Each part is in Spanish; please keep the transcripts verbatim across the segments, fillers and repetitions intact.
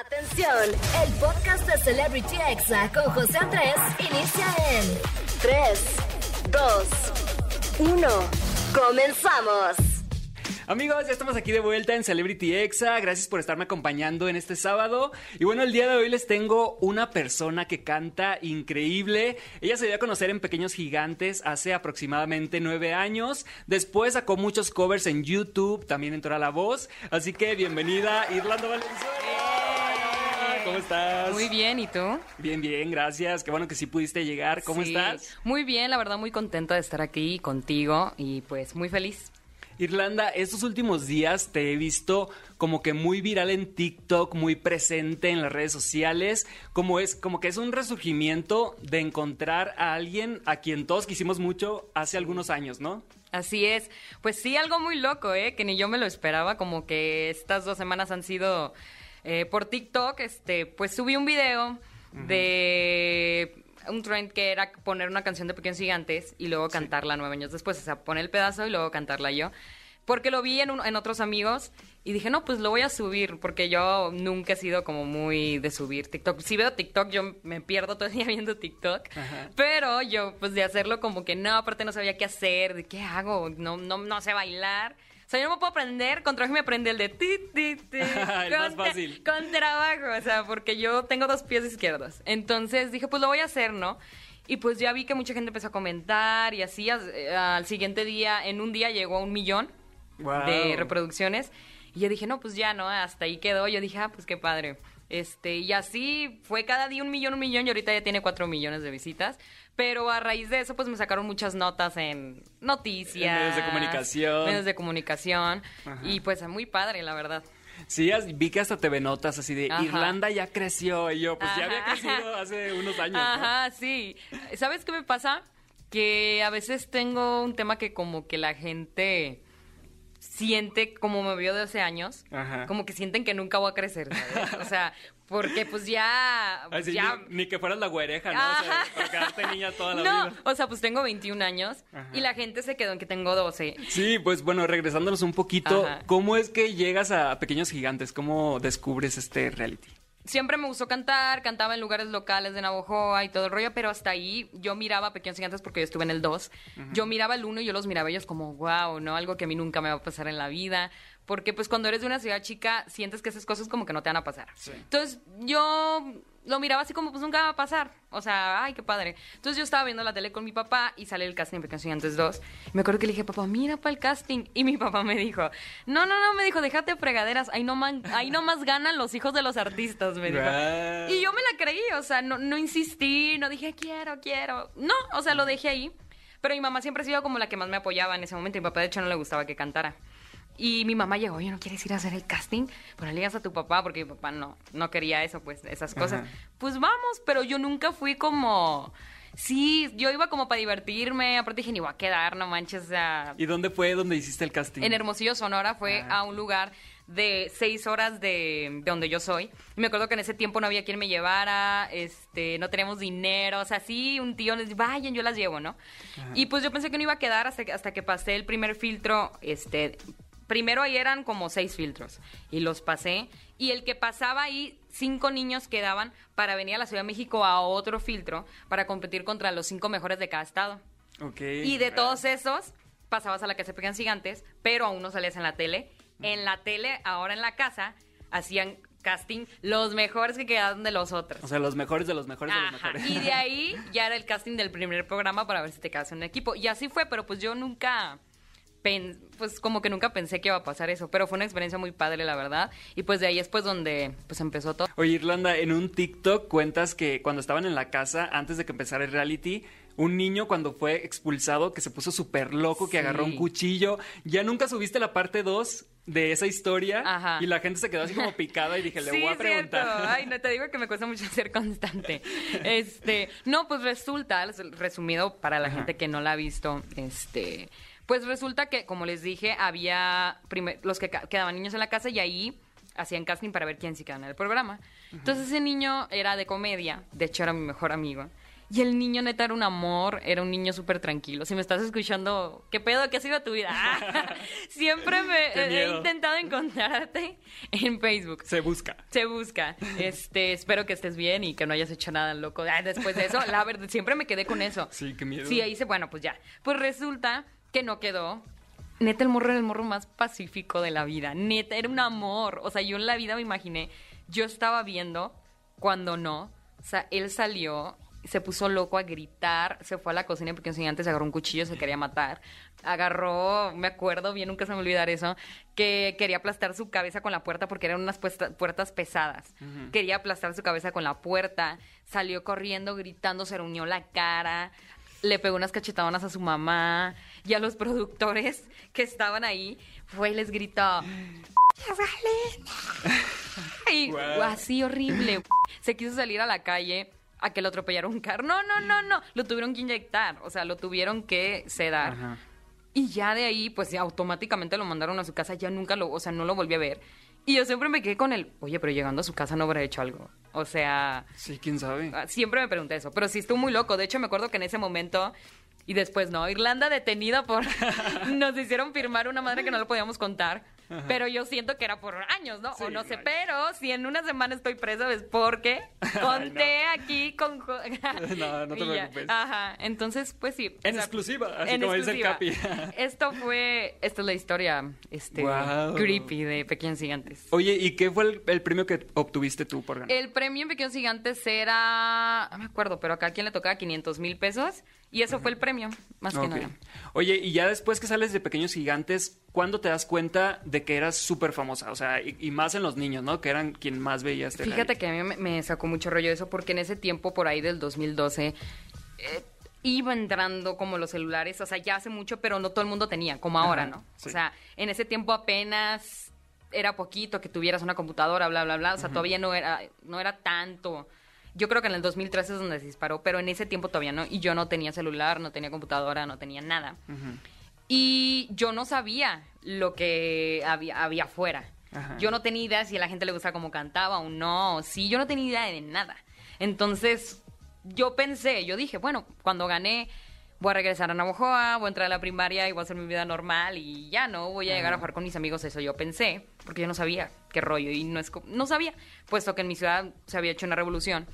Atención, el podcast de Celebrity Exa con José Andrés inicia en tres, dos, uno. ¡Comenzamos! Amigos, ya estamos aquí de vuelta en Celebrity Exa. Gracias por estarme acompañando en este sábado. Y bueno, el día de hoy les tengo una persona que canta increíble. Ella se dio a conocer en Pequeños Gigantes hace aproximadamente nueve años. Después sacó muchos covers en YouTube, también entró a La Voz. Así que bienvenida, Irlanda Valenzuela. ¿Cómo estás? Muy bien, ¿y tú? Bien, bien, gracias. Qué bueno que sí pudiste llegar. ¿Cómo sí. estás? Muy bien, la verdad, muy contenta de estar aquí contigo y pues muy feliz. Irlanda, estos últimos días te he visto como que muy viral en TikTok, muy presente en las redes sociales, como es, como que es un resurgimiento de encontrar a alguien a quien todos quisimos mucho hace algunos años, ¿no? Así es, pues sí, algo muy loco, ¿eh? Que ni yo me lo esperaba, como que estas dos semanas han sido... Eh, por TikTok, este, pues subí un video uh-huh. de un trend que era poner una canción de Pequeños Gigantes y luego cantarla sí. nueve años después, o sea, poner el pedazo y luego cantarla yo, porque lo vi en, un, en otros amigos y dije, no, pues lo voy a subir, porque yo nunca he sido como muy de subir TikTok. Si veo TikTok, yo me pierdo todo el día viendo TikTok, uh-huh. pero yo, pues de hacerlo como que no, aparte no sabía qué hacer, de qué hago, no, no, no sé bailar. O sea, yo no me puedo aprender, con trabajo me aprende el de ti, ti, ti. El con, más fácil. Con trabajo, o sea, porque yo tengo dos pies izquierdos. Entonces dije, pues lo voy a hacer, ¿no? Y pues ya vi que mucha gente empezó a comentar y así a, a, al siguiente día, en un día llegó a un millón wow. de reproducciones. Y yo dije, no, pues ya, ¿no? Hasta ahí quedó. Yo dije, ah, pues qué padre. Este, y así fue cada día un millón, un millón, y ahorita ya tiene cuatro millones de visitas. Pero a raíz de eso, pues me sacaron muchas notas en noticias. En medios de comunicación. Medios de comunicación. Ajá. Y pues muy padre, la verdad. Sí, vi que hasta T V Notas así de, ajá. Irlanda ya creció. Y yo, pues ajá. ya había crecido hace unos años. Ajá, ¿no? Sí. ¿Sabes qué me pasa? Que a veces tengo un tema que como que la gente... siente, como me vio de hace años, ajá. como que sienten que nunca voy a crecer, ¿sabes? O sea, porque pues ya... Así, ya... Ni, ni que fueras la güereja, ¿no? Ajá. O sea, para quedarte niña toda la no, vida. O sea, pues tengo veintiún años ajá. y la gente se quedó en que tengo doce. Sí, pues bueno, regresándonos un poquito, ajá. ¿cómo es que llegas a Pequeños Gigantes? ¿Cómo descubres este reality? Siempre me gustó cantar, cantaba en lugares locales de Navojoa y todo el rollo, pero hasta ahí yo miraba Pequeños Gigantes porque yo estuve en el dos. Uh-huh. Yo miraba el uno y yo los miraba ellos como, wow, ¿no? Algo que a mí nunca me va a pasar en la vida. Porque pues cuando eres de una ciudad chica, sientes que esas cosas como que no te van a pasar. Sí. Entonces yo lo miraba así como, pues nunca va a pasar. O sea, ay, qué padre. Entonces yo estaba viendo la tele con mi papá y sale el casting Pequeños Gigantes dos. Y me acuerdo que le dije, papá, mira para el casting. Y mi papá me dijo, no, no, no, me dijo, déjate fregaderas. Ahí no, man, ahí no más ganan los hijos de los artistas, me dijo. Right. Y yo me la creí, o sea, no, no insistí, no dije, quiero, quiero. No, o sea, lo dejé ahí. Pero mi mamá siempre ha sido como la que más me apoyaba en ese momento. Mi papá, de hecho, no le gustaba que cantara. Y mi mamá llegó, oye, ¿no quieres ir a hacer el casting? Pues le digas a tu papá, porque mi papá no, no quería eso, pues, esas cosas. Ajá. Pues vamos, pero yo nunca fui como... Sí, yo iba como para divertirme, aparte dije, ni voy a quedar, no manches, o sea... ¿Y dónde fue donde hiciste el casting? En Hermosillo, Sonora, fue ajá. a un lugar de seis horas de, de donde yo soy. Y me acuerdo que en ese tiempo no había quien me llevara, este, no teníamos dinero, o sea, sí, un tío les dijo, vayan, yo las llevo, ¿no? Ajá. Y pues yo pensé que no iba a quedar hasta que, hasta que pasé el primer filtro, este... Primero ahí eran como seis filtros y los pasé. Y el que pasaba ahí, cinco niños quedaban para venir a la Ciudad de México a otro filtro para competir contra los cinco mejores de cada estado. Okay. Y de todos esos, pasabas a la Casa de Pequeños Gigantes, pero aún no salías en la tele. En la tele, ahora en la casa, hacían... casting, los mejores que quedaron de los otros. O sea, los mejores de los mejores ajá. de los mejores. Y de ahí ya era el casting del primer programa para ver si te quedas en un equipo. Y así fue, pero pues yo nunca... pues como que nunca pensé que iba a pasar eso, pero fue una experiencia muy padre, la verdad, y pues de ahí es pues donde pues empezó todo. Oye, Irlanda, en un TikTok cuentas que cuando estaban en la casa, antes de que empezara el reality, un niño cuando fue expulsado que se puso súper loco, sí. que agarró un cuchillo, ya nunca subiste la parte dos de esa historia, ajá. y la gente se quedó así como picada y dije, le sí, voy a preguntar. Cierto. Ay, no, te digo que me cuesta mucho ser constante. Este, no, pues resulta, resumido para la ajá. gente que no la ha visto, este... Pues resulta que, como les dije, había primer, los que quedaban niños en la casa y ahí hacían casting para ver quién se quedaba en el programa. Uh-huh. Entonces ese niño era de comedia, de hecho era mi mejor amigo. Y el niño neta era un amor, era un niño súper tranquilo. Si me estás escuchando, ¿qué pedo? ¿Qué ha sido tu vida? Ah, siempre me he intentado encontrarte en Facebook. Se busca. Se busca. Este, espero que estés bien y que no hayas hecho nada loco. Ah, después de eso, la verdad, siempre me quedé con eso. Sí, qué miedo. Sí, ahí dice, bueno, pues ya. Pues resulta que no quedó. Neta, el morro era el morro más pacífico de la vida. Neta, era un amor. O sea, yo en la vida me imaginé. Yo estaba viendo cuando no. O sea, él salió... Se puso loco a gritar, se fue a la cocina porque antes agarró un cuchillo, se quería matar. Agarró, me acuerdo bien, nunca se me olvidará eso, que quería aplastar su cabeza con la puerta porque eran unas puesta, puertas pesadas. Uh-huh. Quería aplastar su cabeza con la puerta, salió corriendo, gritando, se reunió la cara, le pegó unas cachetadonas a su mamá y a los productores que estaban ahí, fue y les gritó... y wow. Así horrible. Se quiso salir a la calle... a que lo atropellaron un carro. No, no, no, no. Lo tuvieron que inyectar. O sea, lo tuvieron que sedar. Ajá. Y ya de ahí, pues, automáticamente lo mandaron a su casa. Ya nunca lo... O sea, no lo volví a ver. Y yo siempre me quedé con el... Oye, pero llegando a su casa no habrá hecho algo. O sea... Sí, quién sabe. Siempre me pregunté eso. Pero sí, estuvo muy loco. De hecho, me acuerdo que en ese momento... Y después, no. Irlanda detenida por... Nos hicieron firmar una madre que no lo podíamos contar. Ajá. Pero yo siento que era por años, ¿no? Sí, o no sé, pero si en una semana estoy presa es porque conté Ay, no. aquí con... no, no te preocupes. Ajá, entonces, pues sí. En o sea, exclusiva, así en como exclusiva. Dice el Capi. Esto fue, esta es la historia este, wow. creepy de Pequeños Gigantes. Oye, ¿y qué fue el, el premio que obtuviste tú por ganar? El premio en Pequeños Gigantes era, no me acuerdo, pero acá a quien le tocaba quinientos mil pesos y eso Ajá. fue el premio, más okay. que nada. Oye, y ya después que sales de Pequeños Gigantes... ¿Cuándo te das cuenta de que eras súper famosa? O sea, y, y más en los niños, ¿no? Que eran quien más veías. Fíjate que a mí me, me sacó mucho rollo eso porque en ese tiempo, por ahí del dos mil doce, eh, iba entrando como los celulares. O sea, ya hace mucho, pero no todo el mundo tenía, como ahora, ¿no? Sí. O sea, en ese tiempo apenas era poquito que tuvieras una computadora, bla, bla, bla. O sea, Ajá. todavía no era, no era tanto... Yo creo que en el dos mil trece es donde se disparó, pero en ese tiempo todavía no. Y yo no tenía celular, no tenía computadora, no tenía nada. Ajá. Y yo no sabía lo que había, había afuera. Ajá. Yo no tenía idea si a la gente le gustaba cómo cantaba o no. Sí, yo no tenía idea de nada. Entonces, yo pensé, yo dije, bueno, cuando gané, voy a regresar a Navojoa, voy a entrar a la primaria y voy a hacer mi vida normal y ya no voy a Ajá. llegar a jugar con mis amigos. Eso yo pensé, porque yo no sabía qué rollo y no, es, no sabía, puesto que en mi ciudad se había hecho una revolución.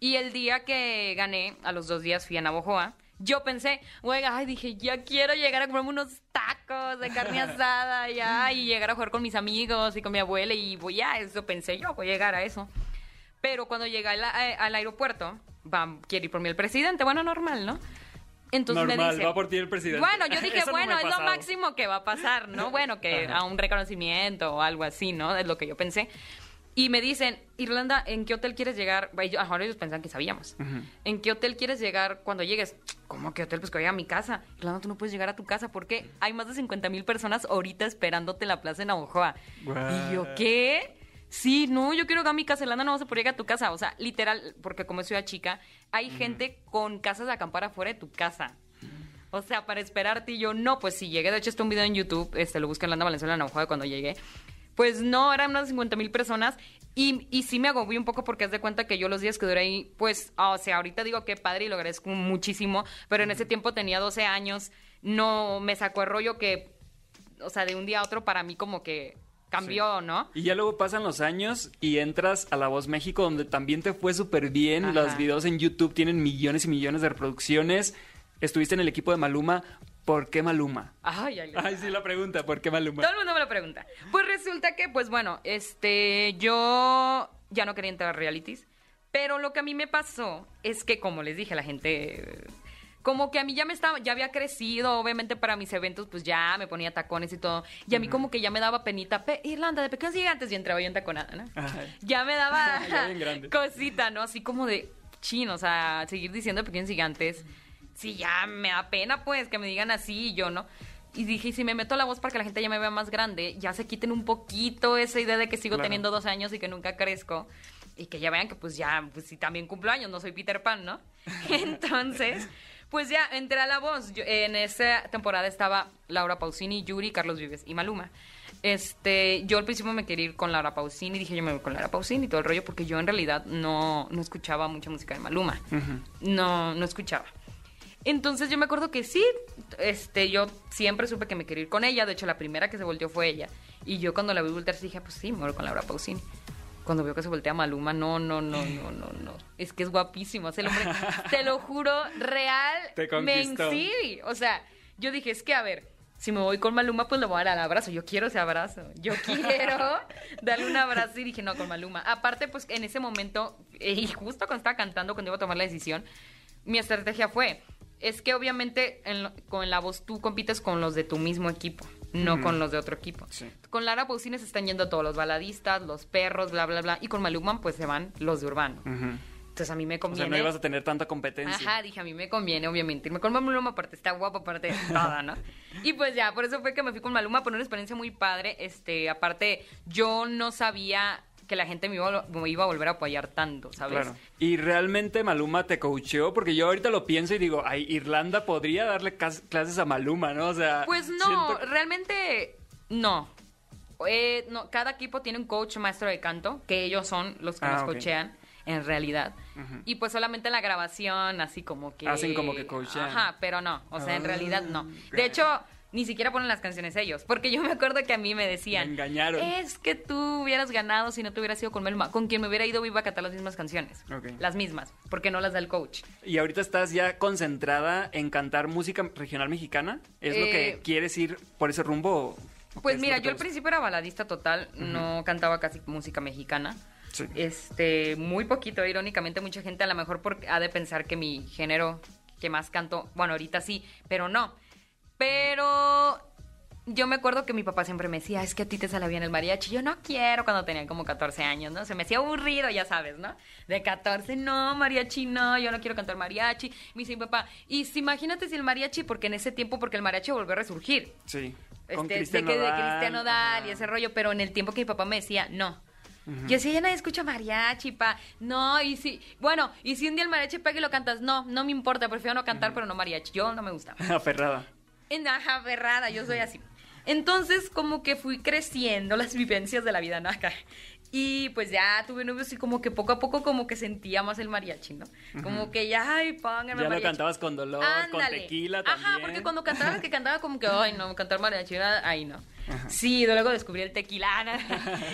Y el día que gané, a los dos días fui a Navojoa. Yo pensé, oiga, ay, dije, ya quiero llegar a comprarme unos tacos de carne asada, ya, y llegar a jugar con mis amigos y con mi abuela, y voy a eso, pensé yo, voy a llegar a eso. Pero cuando llegué al, al aeropuerto, va, quiere ir por mí el presidente, bueno, normal, ¿no? Entonces normal, me dice, va por ti el presidente. Bueno, yo dije, bueno, no es lo máximo que va a pasar, ¿no? Bueno, que Ajá. a un reconocimiento o algo así, ¿no? Es lo que yo pensé. Y me dicen, Irlanda, ¿en qué hotel quieres llegar? Yo, ahora ellos pensaban que sabíamos. Uh-huh. ¿En qué hotel quieres llegar cuando llegues? ¿Cómo qué hotel? Pues que vaya a mi casa. Irlanda, tú no puedes llegar a tu casa porque hay más de cincuenta mil personas ahorita esperándote en la plaza de Navojoa. Wow. Y yo, ¿qué? Sí, no, yo quiero llegar a mi casa. Irlanda, no vas a poder llegar a tu casa. O sea, literal, porque como es ciudad chica, hay uh-huh. gente con casas de acampar afuera de tu casa. O sea, para esperarte. Y yo, no, pues si llegué. De hecho, está un video en YouTube. Este, lo busqué en Irlanda Valenzuela, en Navojoa, cuando llegué. Pues no, eran unas cincuenta mil personas y, y sí me agobié un poco porque haz de cuenta que yo los días que duré ahí, pues, oh, o sea, ahorita digo que padre y lo agradezco muchísimo, pero en ese tiempo tenía doce años, no me sacó el rollo que, o sea, de un día a otro para mí como que cambió, sí. ¿no? Y ya luego pasan los años y entras a La Voz México donde también te fue súper bien, Ajá. los videos en YouTube tienen millones y millones de reproducciones, estuviste en el equipo de Maluma. ¿Por qué Maluma? Ay, ay, ay, sí la pregunta, ¿por qué Maluma? Todo el mundo me lo pregunta. Pues resulta que, pues bueno, este, yo ya no quería entrar a realities, pero lo que a mí me pasó es que, como les dije, la gente, como que a mí ya me estaba, ya había crecido, obviamente para mis eventos, pues ya me ponía tacones y todo, y a mí uh-huh. como que ya me daba penita, Pe- Irlanda, de Pequeños Gigantes, y entraba yo en taconada, ¿no? Ay. Ya me daba ya bien grande. Cosita, ¿no? Así como de chin, o sea, seguir diciendo Pequeños Gigantes. Sí, ya me da pena, pues, que me digan así y yo, ¿no? Y dije, si me meto la voz para que la gente ya me vea más grande, ya se quiten un poquito esa idea de que sigo claro. teniendo dos años y que nunca crezco. Y que ya vean que, pues, ya, pues, si también cumplo años, no soy Peter Pan, ¿no? Entonces, pues, ya, entré a La Voz. Yo, en esa temporada estaba Laura Pausini, Yuri, Carlos Vives y Maluma. Este, yo al principio me quería ir con Laura Pausini, dije yo me voy con Laura Pausini y todo el rollo, porque yo en realidad no, no escuchaba mucha música de Maluma. Uh-huh. No, no escuchaba. Entonces yo me acuerdo que sí, este, yo siempre supe que me quería ir con ella. De hecho, la primera que se volteó fue ella. Y yo cuando la vi voltearse dije, pues sí, me voy con Laura Pausini. Cuando veo que se voltea Maluma, no, no, no, no, no, no. Es que es guapísimo. Es el hombre, te lo juro, real. Te conquistó. Sí, o sea, yo dije, es que a ver, si me voy con Maluma, pues le voy a dar el abrazo. Yo quiero ese abrazo. Yo quiero darle un abrazo. Y dije, no, con Maluma. Aparte, pues, en ese momento, y justo cuando estaba cantando, cuando iba a tomar la decisión, mi estrategia fue, es que obviamente en lo, con La Voz tú compites con los de tu mismo equipo, no uh-huh. con los de otro equipo. Sí. Con Laura Pausini se están yendo todos los baladistas, los perros, bla, bla, bla. Y con Maluma, pues, se van los de urbano. Uh-huh. Entonces a mí me conviene. O sea, no ibas a tener tanta competencia. Ajá, dije, a mí me conviene, obviamente, irme con Maluma, aparte está guapo, aparte toda, ¿no? Y pues ya, por eso fue que me fui con Maluma, por una experiencia muy padre. Este, aparte, yo no sabía que la gente me iba, me iba a volver a apoyar tanto, ¿sabes? Claro. Y realmente Maluma te coacheó, porque yo ahorita lo pienso y digo, ay, Irlanda podría darle cas- clases a Maluma, ¿no? O sea. Pues no, siento... realmente no. Eh, no. Cada equipo tiene un coach maestro de canto, que ellos son los que ah, nos okay. coachean. En realidad. Uh-huh. Y pues solamente en la grabación, así como que... hacen como que coachean. Ajá, pero no. O sea, oh, en realidad no. De hecho, ni siquiera ponen las canciones ellos. Porque yo me acuerdo que a mí me decían... me engañaron. Es que tú hubieras ganado si no te hubieras ido con Maluma. Con quien me hubiera ido iba a cantar las mismas canciones. Okay. Las mismas. Porque no las da el coach. ¿Y ahorita estás ya concentrada en cantar música regional mexicana? ¿Es eh, lo que quieres ir por ese rumbo? Pues mira, yo al principio era baladista total. Uh-huh. No cantaba casi música mexicana. Sí. Este, muy poquito, irónicamente mucha gente a lo mejor por, ha de pensar que mi género que más canto, bueno, ahorita sí, pero no. Pero yo me acuerdo que mi papá siempre me decía, es que a ti te sale bien el mariachi. Yo no quiero, cuando tenía como catorce años, ¿no? Se me hacía aburrido, ya sabes, ¿no? De catorce, no, mariachi, no, yo no quiero cantar mariachi. Me dice mi papá, y si, imagínate si el mariachi, porque en ese tiempo, porque el mariachi volvió a resurgir. Sí, con este, Cristian de, Nodal. De Cristian Nodal y ese rollo, pero en el tiempo que mi papá me decía, no. Uh-huh. Yo decía, ya nadie escucha mariachi, pa. No, y si... bueno, y si un día el mariachi pega y lo cantas. No, no me importa, prefiero no cantar, uh-huh. pero no mariachi. Yo no me gusta. Aferrada. Ajá, aferrada, yo soy así. Entonces, como que fui creciendo las vivencias de la vida naca. Y pues ya tuve novios y como que poco a poco como que sentía más el mariachi, ¿no? Como uh-huh. que ya, ay, pónganme ya mariachi. Ya lo cantabas con dolor, ándale. Con tequila también. Ajá, porque cuando cantabas que cantaba como que, ay, no, cantar mariachi, ay, no. Ajá. Sí, luego descubrí el tequila.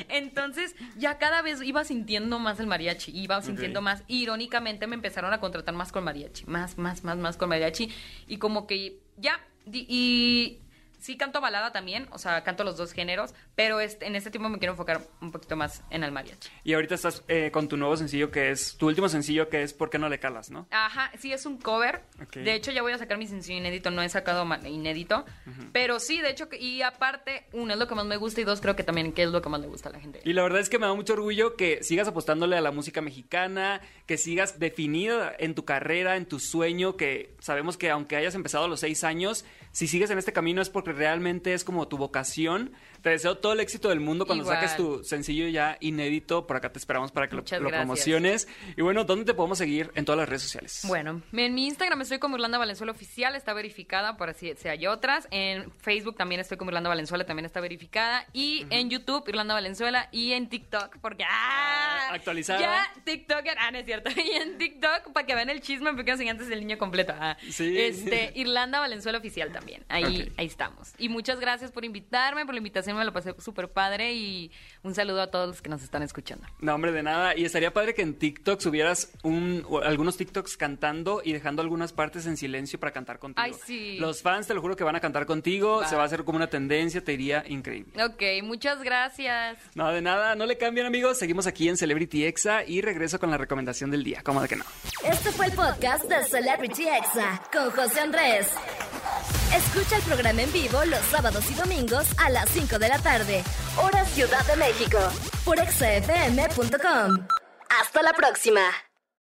Entonces, ya cada vez iba sintiendo más el mariachi, iba sintiendo okay. más. Irónicamente me empezaron a contratar más con mariachi, más, más, más, más con mariachi. Y como que ya, y, y sí canto balada también, o sea, canto los dos géneros, pero este, en este tiempo me quiero enfocar un poquito más en el mariachi. Y ahorita estás eh, con tu nuevo sencillo que es, tu último sencillo que es ¿Por qué no le calas?, ¿no? Ajá, sí, es un cover. Okay. De hecho, ya voy a sacar mi sencillo inédito, no he sacado inédito, uh-huh. pero sí, de hecho, y aparte, uno, es lo que más me gusta y dos, creo que también que es lo que más le gusta a la gente. Y la verdad es que me da mucho orgullo que sigas apostándole a la música mexicana, que sigas definida en tu carrera, en tu sueño, que sabemos que aunque hayas empezado a los seis años, si sigues en este camino es porque realmente es como tu vocación. Te deseo todo el éxito del mundo cuando igual. Saques tu sencillo ya inédito. Por acá te esperamos para que lo, lo promociones. Y bueno, ¿dónde te podemos seguir en todas las redes sociales? Bueno, en mi Instagram estoy como Irlanda Valenzuela Oficial, está verificada, por así sea, hay otras. En Facebook también estoy como Irlanda Valenzuela, también está verificada. Y uh-huh. en YouTube, Irlanda Valenzuela. Y en TikTok, porque... ¡ah! Actualizada. Ya, TikTok, ah, no es cierto. Y en TikTok, para que vean el chisme en Pequeños Gigantes del niño completo. Ah. Sí. Este, Irlanda Valenzuela Oficial también. Ahí, okay. ahí estamos. Y muchas gracias por invitarme, por la invitación, me lo pasé súper padre y un saludo a todos los que nos están escuchando. No, hombre, de nada. Y estaría padre que en TikTok subieras un, algunos TikToks cantando y dejando algunas partes en silencio para cantar contigo. Ay, sí. Los fans, te lo juro que van a cantar contigo, va. Se va a hacer como una tendencia, te iría increíble. Ok, muchas gracias. No, de nada, no le cambien, amigos. Seguimos aquí en Celebrity Exa y regreso con la recomendación del día, ¿cómo de que no? Este fue el podcast de Celebrity Exa con José Andrés. Escucha el programa en vivo los sábados y domingos a las cinco de la tarde, hora Ciudad de México, por exafm punto com. Hasta la próxima.